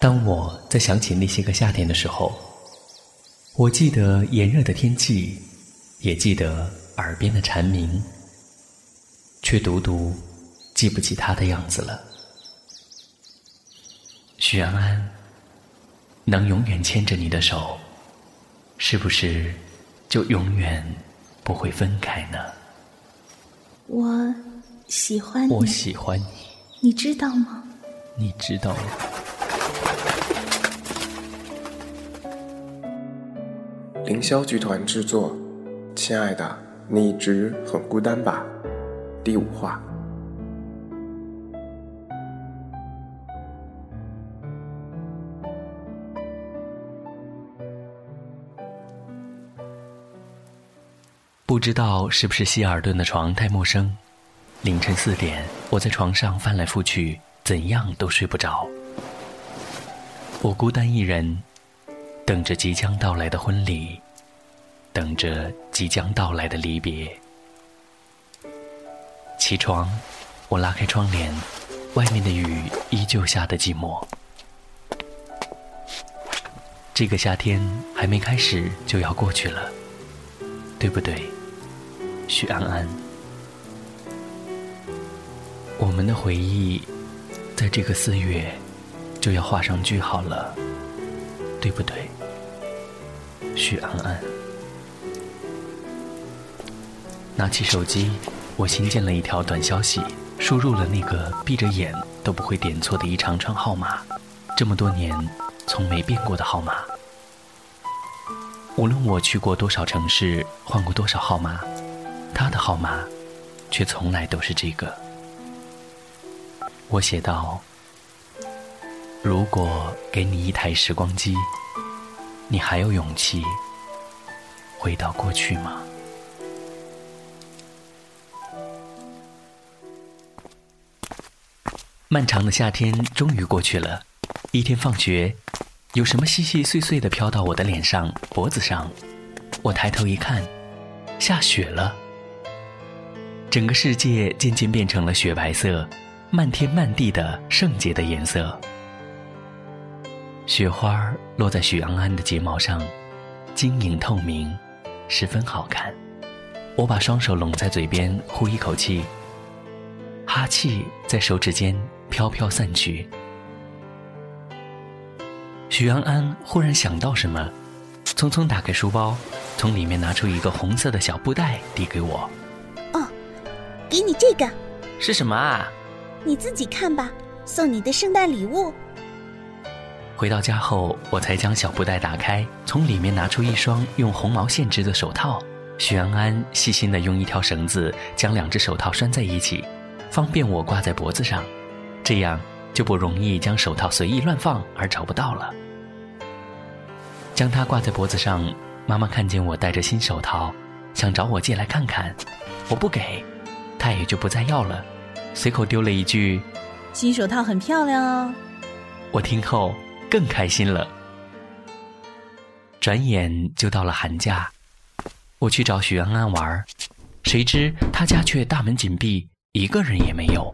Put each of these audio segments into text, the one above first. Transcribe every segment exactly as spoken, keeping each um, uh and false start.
当我在想起那些个夏天的时候，我记得炎热的天气，也记得耳边的蝉鸣，却独独记不起他的样子了。许安安，能永远牵着你的手，是不是就永远不会分开呢？我喜欢你，我喜欢你，你知道吗？你知道吗？凌霄剧团制作，亲爱的，你一直很孤单吧？第五话。不知道是不是希尔顿的床太陌生，凌晨四点，我在床上翻来覆去，怎样都睡不着。我孤单一人，等着即将到来的婚礼，等着即将到来的离别。起床，我拉开窗帘，外面的雨依旧下得寂寞。这个夏天还没开始就要过去了，对不对，许安安？我们的回忆在这个四月就要画上句号了，对不对，许安安？拿起手机，我新建了一条短消息，输入了那个闭着眼都不会点错的一长串号码，这么多年从没变过的号码。无论我去过多少城市，换过多少号码，他的号码却从来都是这个。我写道：如果给你一台时光机，你还有勇气回到过去吗？漫长的夏天终于过去了，一天放学，有什么细细碎碎的飘到我的脸上、脖子上，我抬头一看，下雪了。整个世界渐渐变成了雪白色，漫天漫地的圣洁的颜色。雪花落在许安安的睫毛上，晶莹透明，十分好看。我把双手拢在嘴边呼一口气，哈气在手指间飘飘散去。许安安忽然想到什么，匆匆打开书包，从里面拿出一个红色的小布袋递给我。哦，给你这个。是什么啊？你自己看吧，送你的圣诞礼物。回到家后，我才将小布袋打开，从里面拿出一双用红毛线织的手套。许安安细心地用一条绳子将两只手套拴在一起，方便我挂在脖子上，这样就不容易将手套随意乱放而找不到了。将它挂在脖子上，妈妈看见我戴着新手套，想找我借来看看，我不给，她也就不再要了，随口丢了一句：新手套很漂亮哦。我听后更开心了。转眼就到了寒假，我去找许安安玩，谁知她家却大门紧闭，一个人也没有。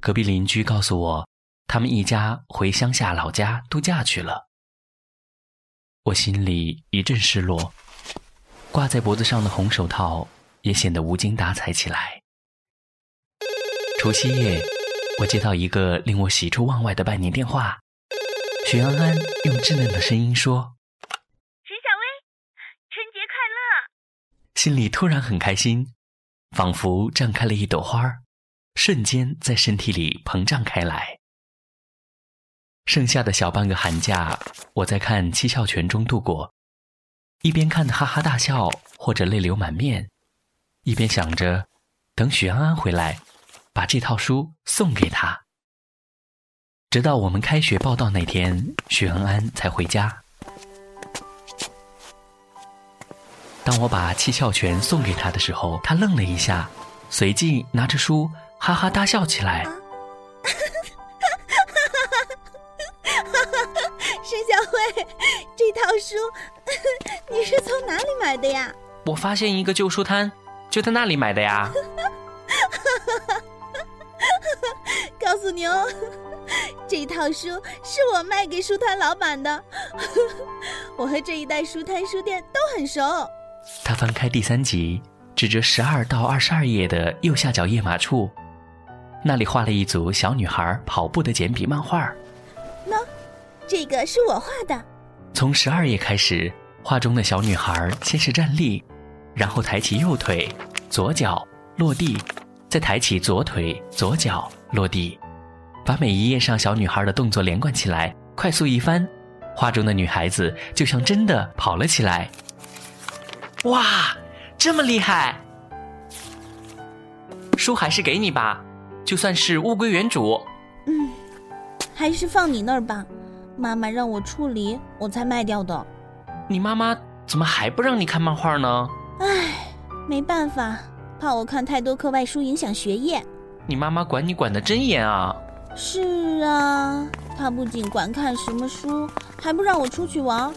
隔壁邻居告诉我，他们一家回乡下老家度假去了。我心里一阵失落，挂在脖子上的红手套也显得无精打采起来。除夕夜，我接到一个令我喜出望外的拜年电话，许安安用稚嫩的声音说：陈小薇，春节快乐。心里突然很开心，仿佛绽开了一朵花儿，瞬间在身体里膨胀开来。剩下的小半个寒假，我在看《七窍拳》中度过，一边看得哈哈大笑或者泪流满面，一边想着等许安安回来，把这套书送给他。直到我们开学报到那天，许安安才回家。当我把《七窍拳》送给他的时候，他愣了一下，随即拿着书哈哈大笑起来。石小慧，这套书你是从哪里买的呀？我发现一个旧书摊，就在那里买的呀。告诉你哦，这套书是我卖给书摊老板的，我和这一带书摊书店都很熟。他翻开第三集，指着十二到二十二页的右下角页码处，那里画了一组小女孩跑步的简笔漫画。喏，这个是我画的。从十二页开始，画中的小女孩先是站立，然后抬起右腿，左脚落地，再抬起左腿，左脚落地，把每一页上小女孩的动作连贯起来，快速一翻，画中的女孩子就像真的跑了起来。哇，这么厉害！书还是给你吧，就算是物归原主。嗯，还是放你那儿吧，妈妈让我处理，我才卖掉的。你妈妈怎么还不让你看漫画呢？唉，没办法，怕我看太多课外书影响学业。你妈妈管你管得真严啊。是啊，她不仅管看什么书，还不让我出去玩，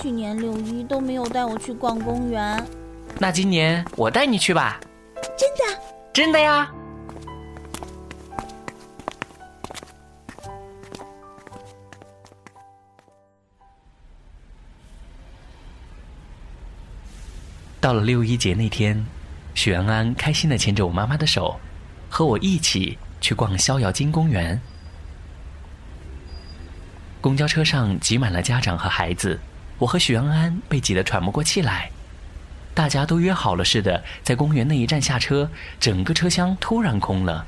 去年六一都没有带我去逛公园。那今年我带你去吧。真的？真的呀。到了六一节那天，许安安开心地牵着我妈妈的手，和我一起去逛逍遥津公园。公交车上挤满了家长和孩子，我和许安安被挤得喘不过气来。大家都约好了似的，在公园那一站下车，整个车厢突然空了，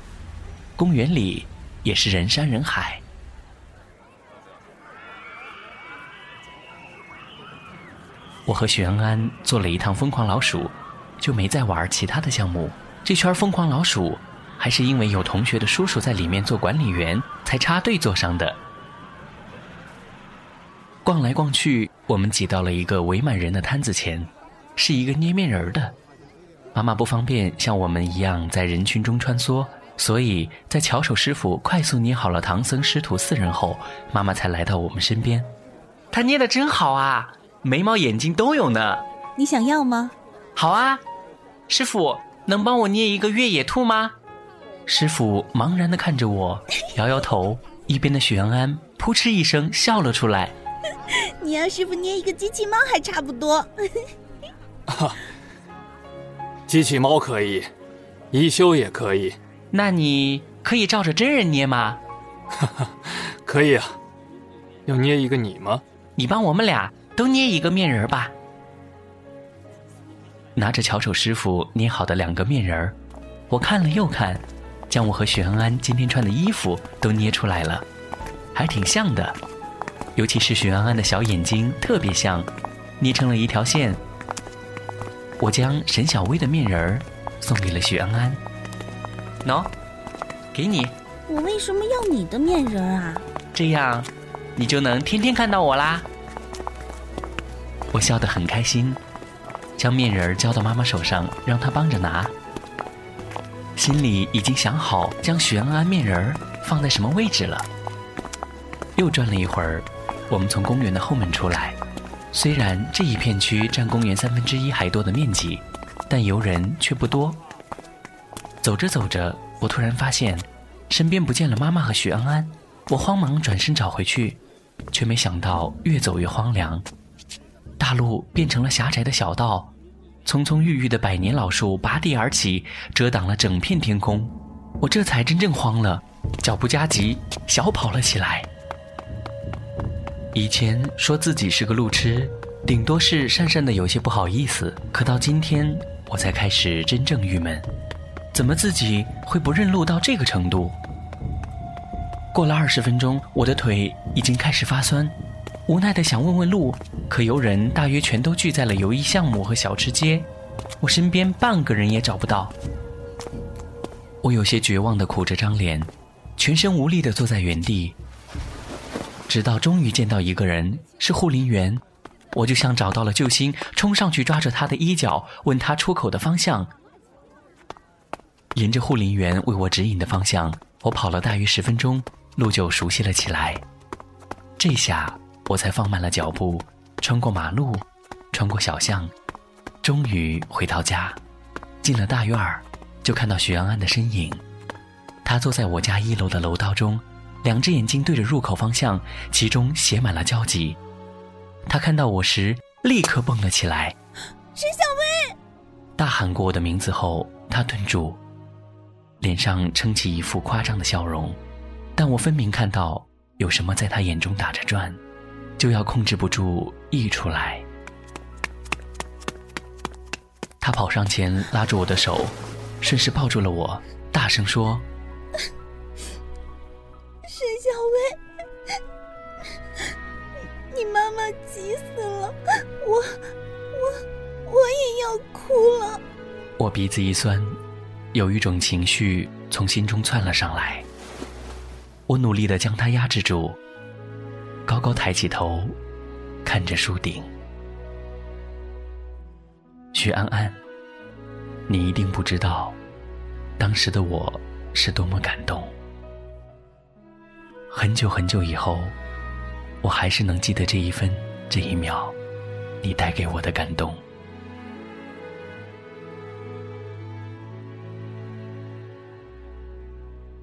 公园里也是人山人海。我和许安安做了一趟疯狂老鼠，就没再玩其他的项目。这圈疯狂老鼠还是因为有同学的叔叔在里面做管理员，才插队坐上的。逛来逛去，我们挤到了一个围满人的摊子前，是一个捏面人的。妈妈不方便像我们一样在人群中穿梭，所以在巧手师傅快速捏好了唐僧师徒四人后，妈妈才来到我们身边。他捏得真好啊，眉毛眼睛都有呢。你想要吗？好啊。师傅，能帮我捏一个越野兔吗？师傅茫然地看着我，摇摇头。一边的许安安扑哧一声笑了出来。你要师傅捏一个机器猫还差不多。啊，机器猫可以，一休也可以。那你可以照着真人捏吗？可以啊。要捏一个你吗？你帮我们俩都捏一个面人吧。拿着巧手师傅捏好的两个面人，我看了又看，将我和许安安今天穿的衣服都捏出来了，还挺像的。尤其是许安安的小眼睛特别像，捏成了一条线。我将沈小薇的面人送给了许安安。喏，给你。我为什么要你的面人啊？这样你就能天天看到我啦。我笑得很开心，将面人交到妈妈手上，让她帮着拿。心里已经想好将许安安面人放在什么位置了。又转了一会儿，我们从公园的后门出来。虽然这一片区占公园三分之一还多的面积，但游人却不多。走着走着，我突然发现身边不见了妈妈和许安安，我慌忙转身找回去，却没想到越走越荒凉。大路变成了狭窄的小道，葱葱郁郁的百年老树拔地而起，遮挡了整片天空。我这才真正慌了，脚步加急，小跑了起来。以前说自己是个路痴，顶多是讪讪的有些不好意思，可到今天我才开始真正郁闷，怎么自己会不认路到这个程度？过了二十分钟，我的腿已经开始发酸，无奈的想问问路，可游人大约全都聚在了游艺项目和小吃街，我身边半个人也找不到。我有些绝望的苦着张脸，全身无力的坐在原地，直到终于见到一个人，是护林员，我就像找到了救星，冲上去抓着他的衣角，问他出口的方向。沿着护林员为我指引的方向，我跑了大约十分钟，路就熟悉了起来。这下我才放慢了脚步，穿过马路，穿过小巷，终于回到家。进了大院，就看到许安安的身影，她坐在我家一楼的楼道中，两只眼睛对着入口方向，其中写满了焦急。他看到我时，立刻蹦了起来。沈小薇！大喊过我的名字后，他顿住，脸上撑起一副夸张的笑容，但我分明看到有什么在他眼中打着转，就要控制不住溢出来。他跑上前拉住我的手，顺势抱住了我，大声说：沈小薇，你妈妈急死了，我我我也要哭了。我鼻子一酸，有一种情绪从心中窜了上来，我努力地将它压制住，高高抬起头看着树顶。许安安，你一定不知道当时的我是多么感动。很久很久以后，我还是能记得这一分这一秒你带给我的感动。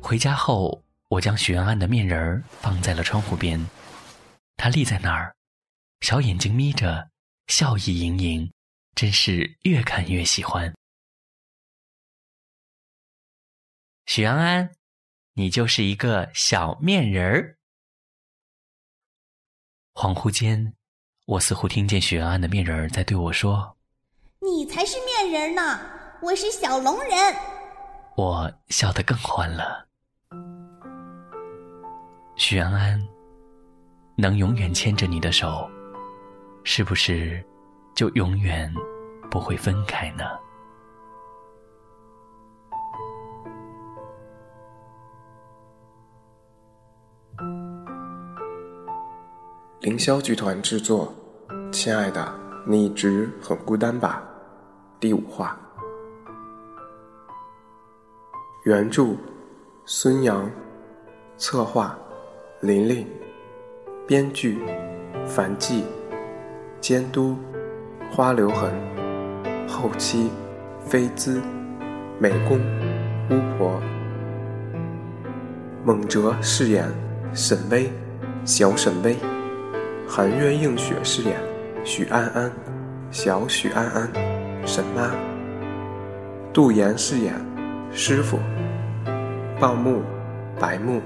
回家后，我将许安安的面人放在了窗户边，她立在那儿，小眼睛眯着，笑意盈盈，真是越看越喜欢。许安安，你就是一个小面人儿。恍惚间，我似乎听见许安安的面人儿在对我说：“你才是面人呢，我是小龙人。”我笑得更欢了。许安安，能永远牵着你的手，是不是就永远不会分开呢？凌霄剧团制作，亲爱的，你一直很孤单吧？第五话。原著孙杨，策划琳琳，编剧樊季，监督花留痕，后期飞姿，美工巫婆。孟哲饰演沈薇，小沈薇。韩月映雪饰演许安安，小许安安，沈妈。杜岩饰演师傅，鲍木，白木。